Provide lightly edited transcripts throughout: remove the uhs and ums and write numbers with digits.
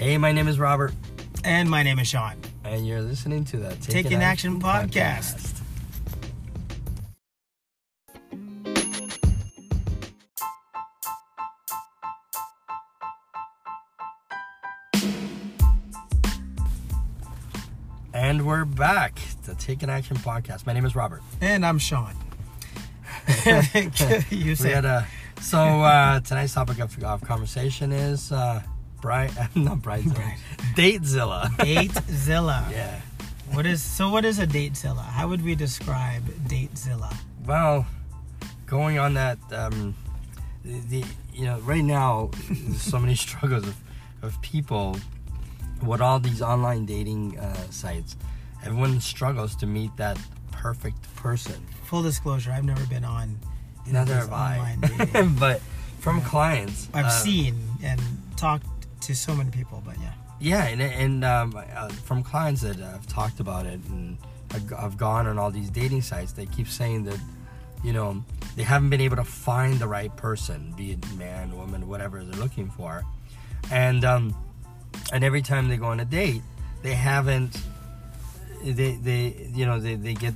Hey, my name is Robert. And my name is Sean. And you're listening to the Taking Action Podcast. And we're back, the Take an Action Podcast. My name is Robert. And I'm Sean. You said. Tonight's topic of conversation is Datezilla. Datezilla. Yeah. What is a Datezilla? How would we describe Datezilla? Well, going on that, right now, there's so many struggles of people. With all these online dating sites, everyone struggles to meet that perfect person. Full disclosure, I've never been on neither have online I. dating. But from clients, I've seen and talked to so many people. But yeah, from clients that have talked about it, and I've gone on all these dating sites. They keep saying that they haven't been able to find the right person, be it man, woman, whatever they're looking for, And every time they go on a date, they get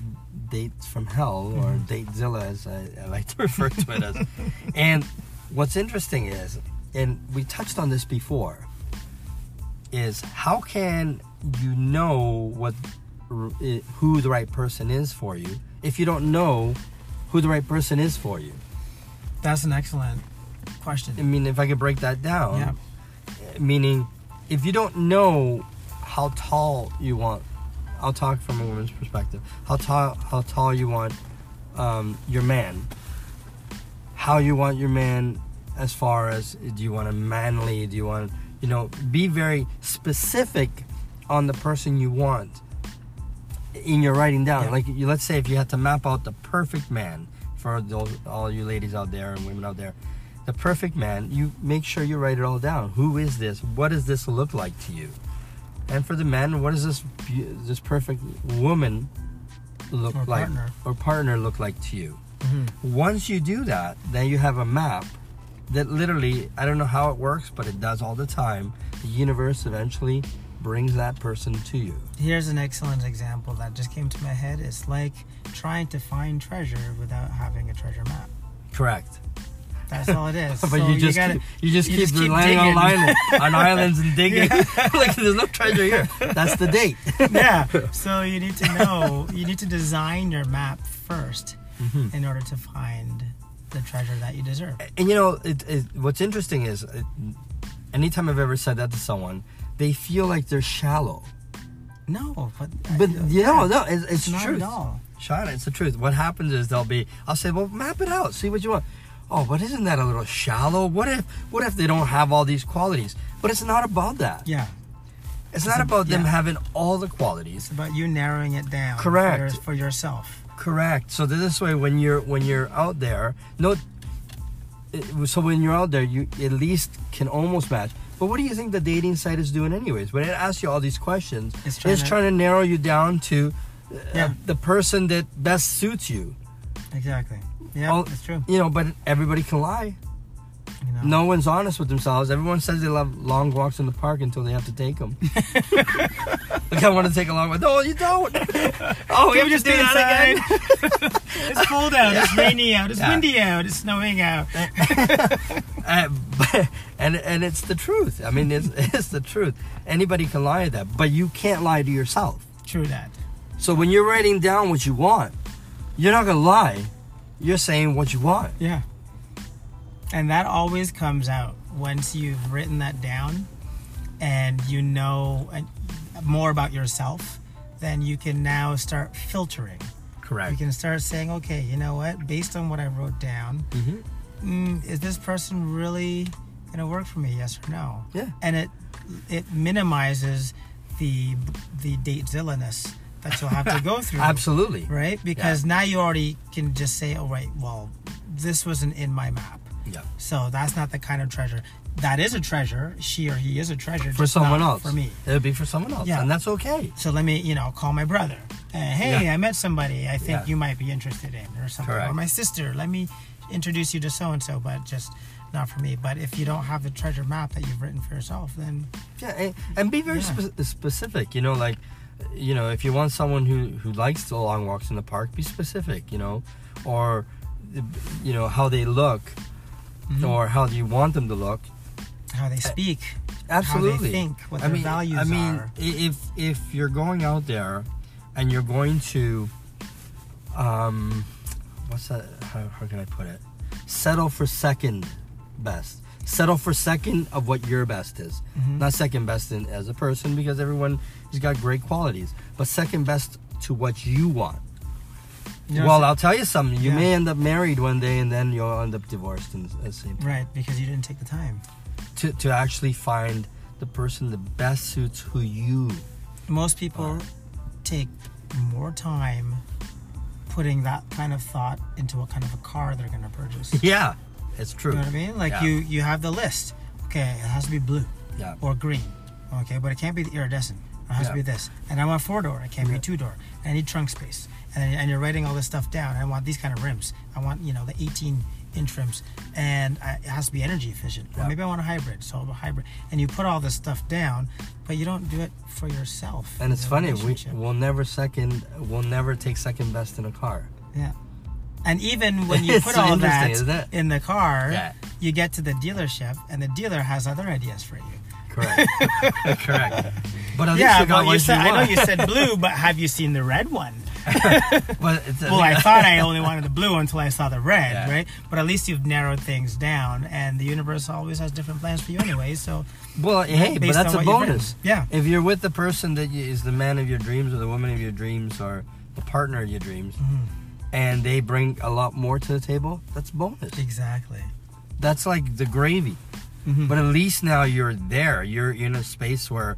dates from hell, or Datezilla, as I like to refer to it as. And what's interesting is, and we touched on this before, is how can you know who the right person is for you if you don't know who the right person is for you? That's an excellent question. I mean, if I could break that down, meaning, if you don't know how tall you want, I'll talk from a woman's perspective, how tall you want your man, how you want your man as far as, do you want a manly, be very specific on the person you want in your writing down. Yeah. Like, let's say if you had to map out the perfect man, for all you ladies out there and women out there, the perfect man, you make sure you write it all down. Who is this? What does this look like to you? And for the man, what does this perfect woman look or like, partner. Or partner look like to you? Mm-hmm. Once you do that, then you have a map that literally, I don't know how it works, but it does all the time. The universe eventually brings that person to you. Here's an excellent example that just came to my head. It's like trying to find treasure without having a treasure map. Correct. That's all it is. But so you just keep relying on islands and digging. Yeah. Like, there's no treasure here. That's the date. Yeah. So you need to know. You need to design your map first in order to find the treasure that you deserve. And what's interesting is, anytime I've ever said that to someone, they feel like they're shallow. No, it's the truth. Not at all. Shauna, it's the truth. What happens is I'll say, well, map it out. See what you want. Oh, but isn't that a little shallow? What if they don't have all these qualities? But it's not about that. Yeah. It's not about them having all the qualities. It's about you narrowing it down. Correct. For yourself. Correct. So this way, when you're out there, you at least can almost match. But what do you think the dating site is doing anyways? When it asks you all these questions, it's trying to narrow you down to the person that best suits you. Exactly. Yeah, that's true. But everybody can lie. No one's honest with themselves. Everyone says they love long walks in the park until they have to take them. Like, I want to take a long walk. No, you don't. Oh, we have to do that again. It's cold out. Yeah. It's rainy out. It's windy out. It's snowing out. and it's the truth. I mean, it's the truth. Anybody can lie to that, but you can't lie to yourself. True that. So when you're writing down what you want, you're not gonna lie. You're saying what you want. Yeah. And that always comes out once you've written that down and you know more about yourself, then you can now start filtering. Correct. You can start saying, okay, you know what? Based on what I wrote down, is this person really going to work for me? Yes or no? Yeah. And it minimizes the Datezilla-ness that you'll have to go through. Absolutely. Right? Because now you already can just say, oh, right, well, this wasn't in my map. Yeah. So that's not the kind of treasure. That is a treasure. She or he is a treasure. For someone else. For me. It would be for someone else. Yeah. And that's okay. So let me, call my brother. Hey, I met somebody I think you might be interested in, or something. Correct. Or my sister. Let me introduce you to so-and-so, but just not for me. But if you don't have a treasure map that you've written for yourself, then... Yeah, and be very specific, you know, like, you know, if you want someone who likes the long walks in the park, be specific, you know, or, you know, how they look, mm-hmm. or how do you want them to look. How they speak. Absolutely. How they think, what their values are. I mean, if you're going out there and you're going to... what's that? How can I put it? Settle for second best. Settle for second of what your best is. Mm-hmm. Not second best in, as a person, because everyone has got great qualities, but second best to what you want. You know, well, I'll tell you something. You may end up married one day, and then you'll end up divorced in the same time. Right, because you didn't take the time to actually find the person that best suits who you. Most people take more time putting that kind of thought into what kind of a car they're going to purchase. Yeah, it's true. You know what I mean? Like, you have the list. Okay, it has to be blue or green. Okay, but it can't be the iridescent. It has to be this. And I want 4-door. It can't be 2-door. And I need trunk space. And you're writing all this stuff down. I want these kind of rims. I want, you know, the 18-inch rims. And it has to be energy efficient. Or maybe I want a hybrid, so I'm a hybrid. And you put all this stuff down, but you don't do it for yourself. And it's funny, we'll never take second best in a car. Yeah. And even when you put all that in the car, you get to the dealership and the dealer has other ideas for you. Correct. Correct. But at least you got what you want. I know you said blue, but have you seen the red one? Well, I thought I only wanted the blue until I saw the red, right? But at least you've narrowed things down, and the universe always has different plans for you anyway. So, well, hey, but that's a bonus. Yeah, if you're with the person that is the man of your dreams, or the woman of your dreams, or the partner of your dreams, mm-hmm. and they bring a lot more to the table, that's bonus. Exactly. That's like the gravy. Mm-hmm. But at least now you're there. You're in a space where,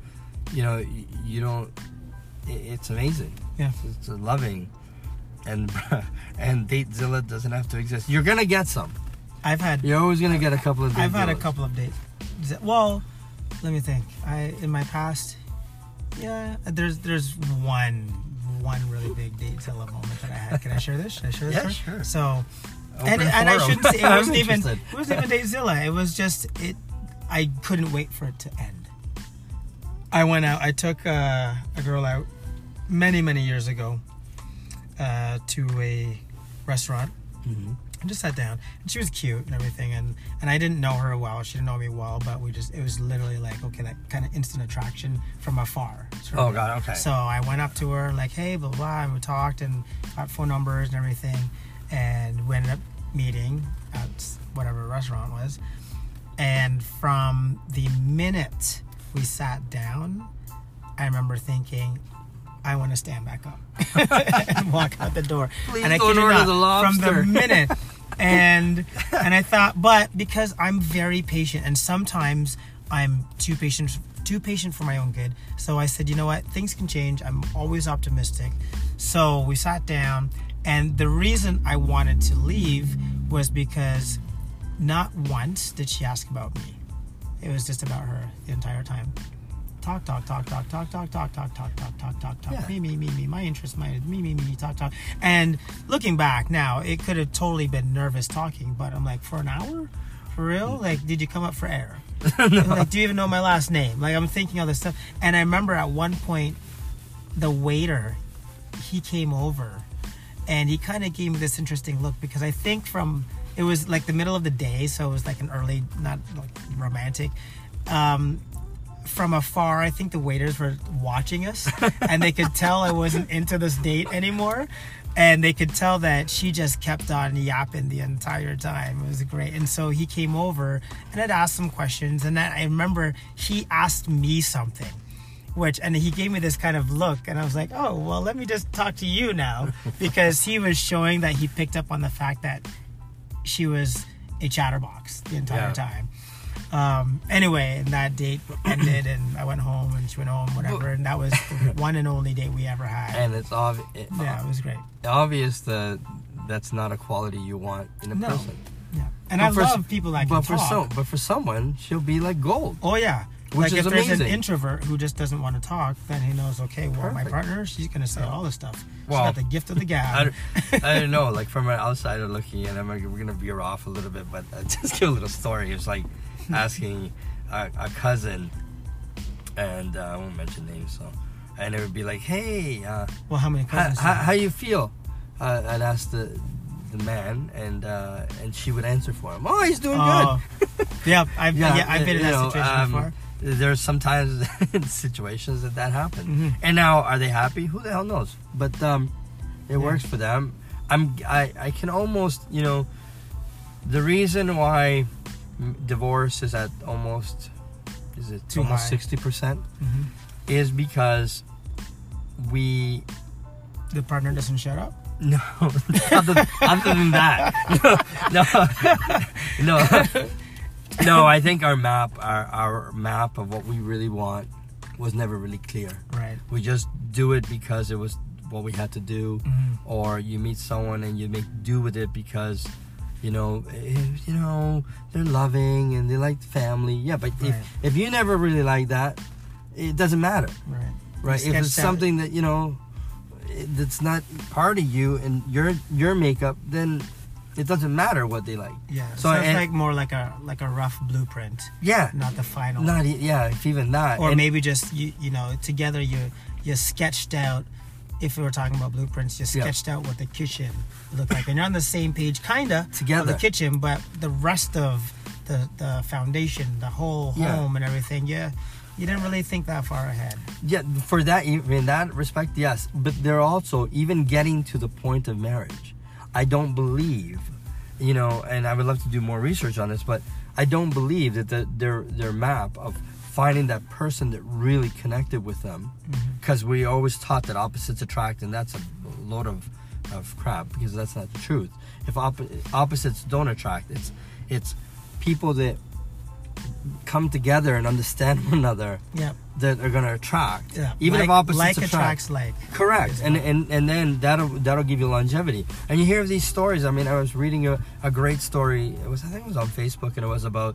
you know, you don't. It's amazing. Yeah, it's loving, and Datezilla doesn't have to exist. You're gonna get some. You're always gonna get a couple of. I've had a couple of dates. Well, let me think. In my past, there's one really big Datezilla moment that I had. Can I share this? Should I share this? Yeah, sure. So, and I shouldn't say it wasn't even Datezilla. It was just it. I couldn't wait for it to end. I went out. I took a girl out. Many years ago, to a restaurant, mm-hmm. and just sat down. And she was cute and everything, and I didn't know her well. She didn't know me well, but it was literally like, okay, that kind of instant attraction from afar. Oh God, okay. So I went up to her like, hey, blah blah, and we talked and got phone numbers and everything, and we ended up meeting at whatever restaurant was, and from the minute we sat down, I remember thinking, I want to stand back up and walk out the door. Please and I don't order the lobster. From the minute. And I thought, but because I'm very patient, and sometimes I'm too patient for my own good. So I said, you know what? Things can change. I'm always optimistic. So we sat down, and the reason I wanted to leave was because not once did she ask about me. It was just about her the entire time. Talk, me, my interest, talk. And looking back now, it could have totally been nervous talking, but I'm like, for an hour? For real? Like, did you come up for air? No. Like, do you even know my last name? Like, I'm thinking all this stuff. And I remember at one point, the waiter, he came over and he kind of gave me this interesting look, because I think it was like the middle of the day, so it was like an early, not like romantic, from afar, I think the waiters were watching us, and they could tell I wasn't into this date anymore, and they could tell that she just kept on yapping the entire time. It was great. And so he came over, and I'd asked some questions, and then I remember he asked me something, and he gave me this kind of look, and I was like, oh, well, let me just talk to you now, because he was showing that he picked up on the fact that she was a chatterbox the entire time. Anyway, and that date ended, and I went home, and she went home, whatever, and that was the one and only date we ever had. And it's obvious. It was great. Obvious that that's not a quality you want in a person. Yeah, and I love people that can talk. But for someone, she'll be like gold. Oh yeah, Which like is if amazing. There's an introvert who just doesn't want to talk, then he knows, okay, well, my partner, she's going to say all this stuff. Well, she's got the gift of the gab. I don't know. Like, from an outsider looking in, we're going to veer off a little bit, but just give a little story. It's like asking a cousin, and I won't mention names, so. And it would be like, hey. Well, how many cousins? How you feel? I'd ask the man, and she would answer for him. Oh, he's doing good. I've been in that situation before. There's sometimes situations that happen. Mm-hmm. And now, are they happy? Who the hell knows? But it works for them. I can almost, the reason why divorce is at almost 60%, mm-hmm, is because the partner doesn't shut up. No, other than that, no. I think our map of what we really want was never really clear. Right. We just do it because it was what we had to do, mm-hmm, or you meet someone and you make do with it because they're loving and they like family. Yeah, but if you never really like that, it doesn't matter. Right. Right. If it's something that that's not part of you and your makeup, then it doesn't matter what they like. Yeah. So it's more like a rough blueprint. Yeah. Not the final. If even that. Or maybe just together you sketched out. If we were talking about blueprints, you sketched out what the kitchen looked like, and you're on the same page, kinda, together of the kitchen, but the rest of the foundation, the whole home and everything, you didn't really think that far ahead. Yeah, for that, in that respect, yes. But they're also, even getting to the point of marriage, I don't believe, and I would love to do more research on this, but I don't believe that their map of finding that person that really connected with them, because mm-hmm, we always taught that opposites attract, and that's a load of crap, because that's not the truth. If opposites don't attract, it's people that come together and understand one another, that are going to attract. Yeah. Even if opposites attract. Like attracts like. Correct. And then that'll give you longevity. And you hear these stories. I mean, I was reading a great story. I think it was on Facebook, and it was about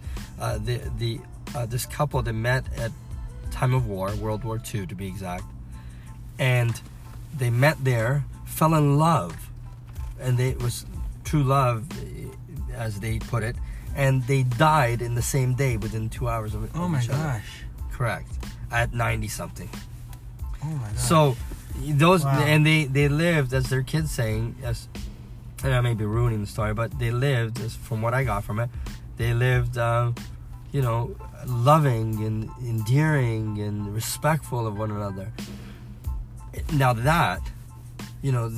this couple that met at time of war, World War II to be exact. And they met there, fell in love. And it was true love, as they put it. And they died in the same day, within 2 hours of each other. Oh my gosh. Correct. At 90-something. Oh my gosh. So, and they lived, as their kids saying, and I may be ruining the story, but they lived, from what I got from it, they lived, loving and endearing and respectful of one another. Now that... No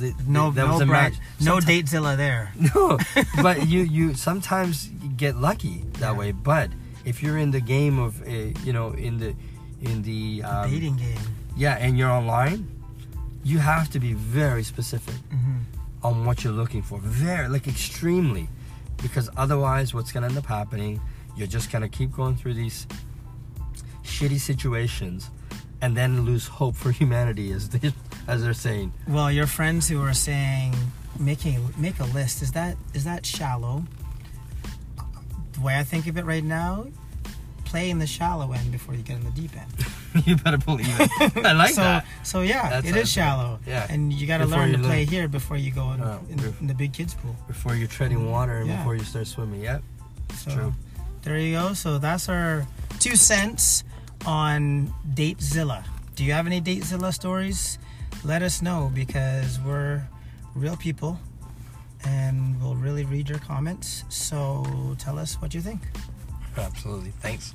Datezilla there. No, but you sometimes get lucky that way. But if you're in the game of in the dating game, and you're online, you have to be very specific, mm-hmm, on what you're looking for, very extremely, because otherwise, what's gonna end up happening? You're just gonna keep going through these shitty situations, and then lose hope for humanity, as they're saying. Well, your friends who are saying make a list, is that shallow? The way I think of it right now, play in the shallow end before you get in the deep end. You better believe it. I like that. So it is shallow. Yeah. And you got to learn to play here before you go in the big kids pool. Before you're treading water and before you start swimming. Yep. So true. There you go. So that's our 2 cents on Datezilla. Do you have any Datezilla stories? Let us know, because we're real people and we'll really read your comments. So tell us what you think. Absolutely. Thanks.